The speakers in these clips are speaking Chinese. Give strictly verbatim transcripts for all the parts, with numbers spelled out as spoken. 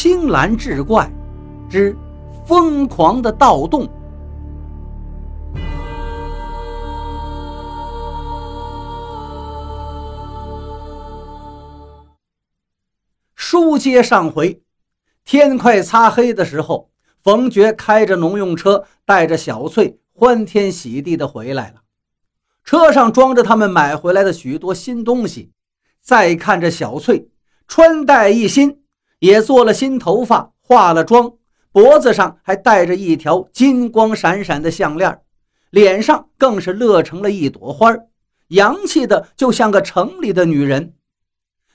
青蓝志怪之疯狂的盗洞。书接上回，天快擦黑的时候，冯觉开着农用车带着小翠欢天喜地地回来了。车上装着他们买回来的许多新东西，再看着小翠穿戴一新，也做了新头发，化了妆，脖子上还戴着一条金光闪闪的项链，脸上更是乐成了一朵花，洋气的就像个城里的女人。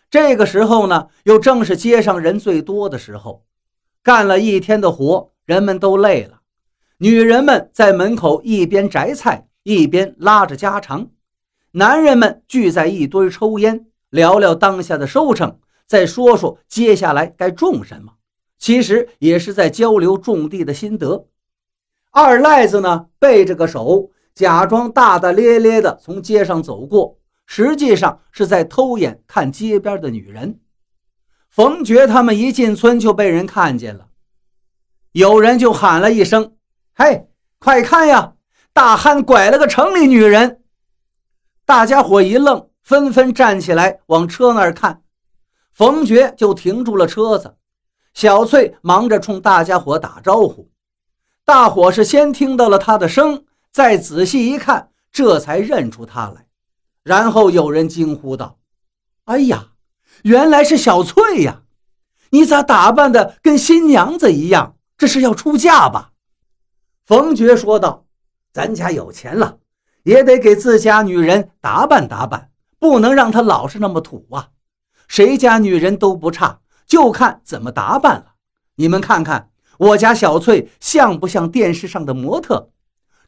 这个时候呢，又正是街上人最多的时候，干了一天的活，人们都累了。女人们在门口一边摘菜，一边拉着家常，男人们聚在一堆抽烟，聊聊当下的收成，再说说接下来该种什么，其实也是在交流种地的心得。二赖子呢，背着个手，假装大大咧咧地从街上走过，实际上是在偷眼看街边的女人。冯觉他们一进村就被人看见了，有人就喊了一声：“嘿，快看呀，大汉拐了个城里女人！”大家伙一愣，纷纷站起来往车那儿看。冯觉就停住了车子，小翠忙着冲大家伙打招呼。大伙是先听到了他的声，再仔细一看，这才认出他来。然后有人惊呼道：“哎呀，原来是小翠呀！你咋打扮的跟新娘子一样？这是要出嫁吧？”冯觉说道：“咱家有钱了，也得给自家女人打扮打扮，不能让她老是那么土啊。谁家女人都不差，就看怎么打扮了。你们看看我家小翠像不像电视上的模特？”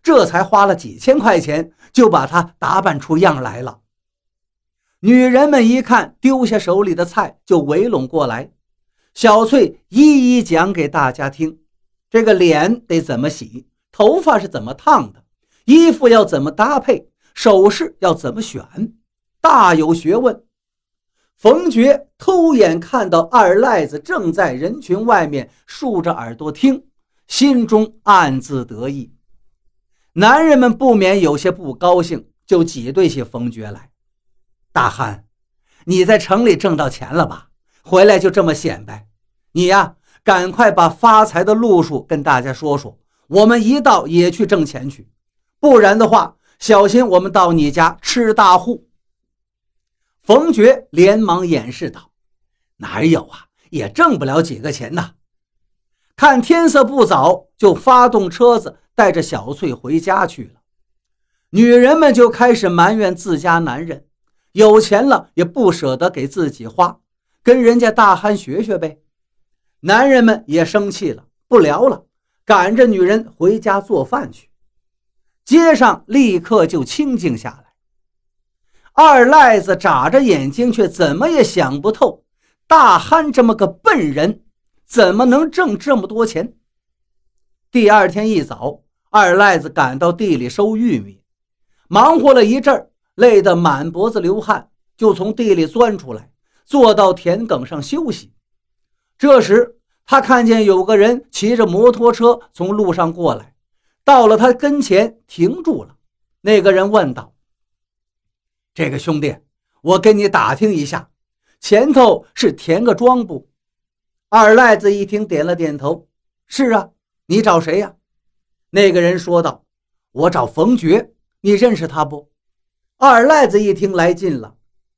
这才花了几千块钱就把她打扮出样来了。女人们一看，丢下手里的菜就围拢过来，小翠一一讲给大家听，这个脸得怎么洗，头发是怎么烫的，衣服要怎么搭配，首饰要怎么选，大有学问。冯觉偷眼看到二赖子正在人群外面竖着耳朵听，心中暗自得意。男人们不免有些不高兴，就挤兑起冯觉来：“大汉，你在城里挣到钱了吧？回来就这么显摆？你呀，赶快把发财的路数跟大家说说，我们一道也去挣钱去，不然的话，小心我们到你家吃大户。”冯觉连忙掩饰道：“哪有啊，也挣不了几个钱呐。”看天色不早，就发动车子带着小翠回家去了。女人们就开始埋怨自家男人，有钱了也不舍得给自己花，跟人家大汉学学呗。男人们也生气了，不聊了，赶着女人回家做饭去。街上立刻就清静下来。二赖子眨着眼睛，却怎么也想不透，大汉这么个笨人怎么能挣这么多钱。第二天一早，二赖子赶到地里收玉米，忙活了一阵儿，累得满脖子流汗，就从地里钻出来，坐到田埂上休息。这时他看见有个人骑着摩托车从路上过来，到了他跟前停住了。那个人问道：“这个兄弟，我跟你打听一下，前头是田个庄不？”二赖子一听，点了点头：“是啊，你找谁呀？”那个人说道：“我找冯觉，你认识他不？”二赖子一听来劲了：“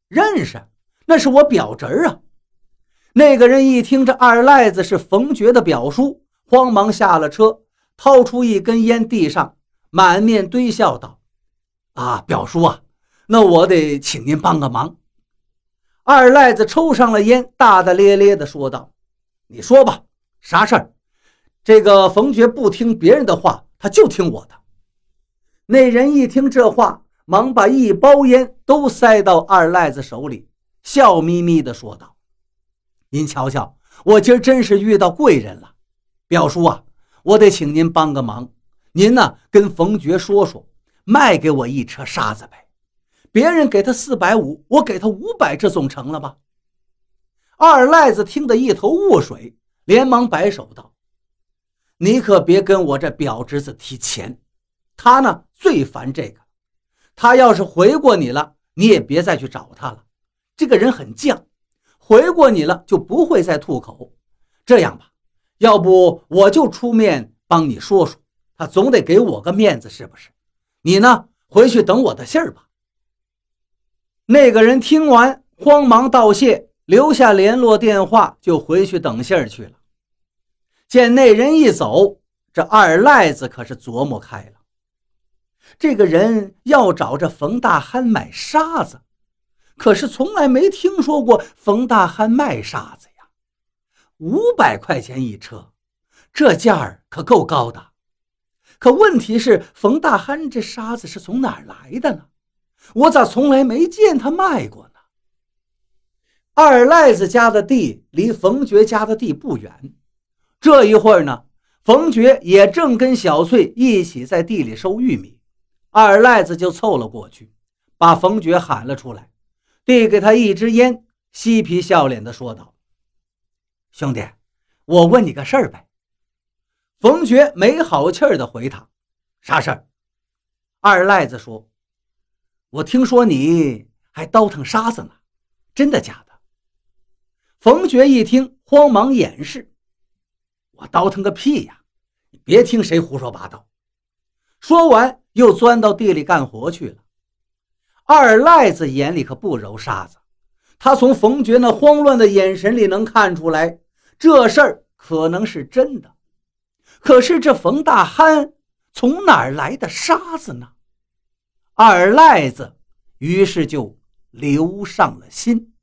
认识，那是我表侄儿啊。”那个人一听这二赖子是冯觉的表叔，慌忙下了车，掏出一根烟递上，满面堆笑道：“啊，表叔啊，那我得请您帮个忙。”二赖子抽上了烟，大大咧咧地说道：“你说吧，啥事儿？”这个冯觉不听别人的话，他就听我的。那人一听这话，忙把一包烟都塞到二赖子手里，笑眯眯地说道：“您瞧瞧，我今儿真是遇到贵人了。表叔啊，我得请您帮个忙，您呢、啊、跟冯觉说说，卖给我一车沙子呗。别人给他四百五，我给他五百，这总成了吧？”二赖子听得一头雾水，连忙摆手道：“你可别跟我这表侄子提钱，他呢最烦这个。他要是回过你了，你也别再去找他了。这个人很犟，回过你了就不会再吐口。这样吧，要不我就出面帮你说说，他总得给我个面子，是不是？你呢，回去等我的信儿吧。”那个人听完，慌忙道谢，留下联络电话，就回去等信儿去了。见那人一走，这二赖子可是琢磨开了，这个人要找这冯大憨买沙子，可是从来没听说过冯大憨卖沙子呀，五百块钱一车，这价儿可够高的。可问题是，冯大憨这沙子是从哪儿来的呢？我咋从来没见他卖过呢？二赖子家的地离冯觉家的地不远，这一会儿呢，冯觉也正跟小翠一起在地里收玉米，二赖子就凑了过去，把冯觉喊了出来，递给他一支烟，嬉皮笑脸地说道：“兄弟，我问你个事儿呗。”冯觉没好气儿地回他：“啥事儿？”二赖子说：“我听说你还倒腾沙子呢，真的假的？”冯觉一听，慌忙掩饰：“我倒腾个屁呀！你别听谁胡说八道。”说完又钻到地里干活去了。二赖子眼里可不揉沙子，他从冯觉那慌乱的眼神里能看出来，这事儿可能是真的。可是这冯大憨从哪儿来的沙子呢？二赖子于是就留上了心。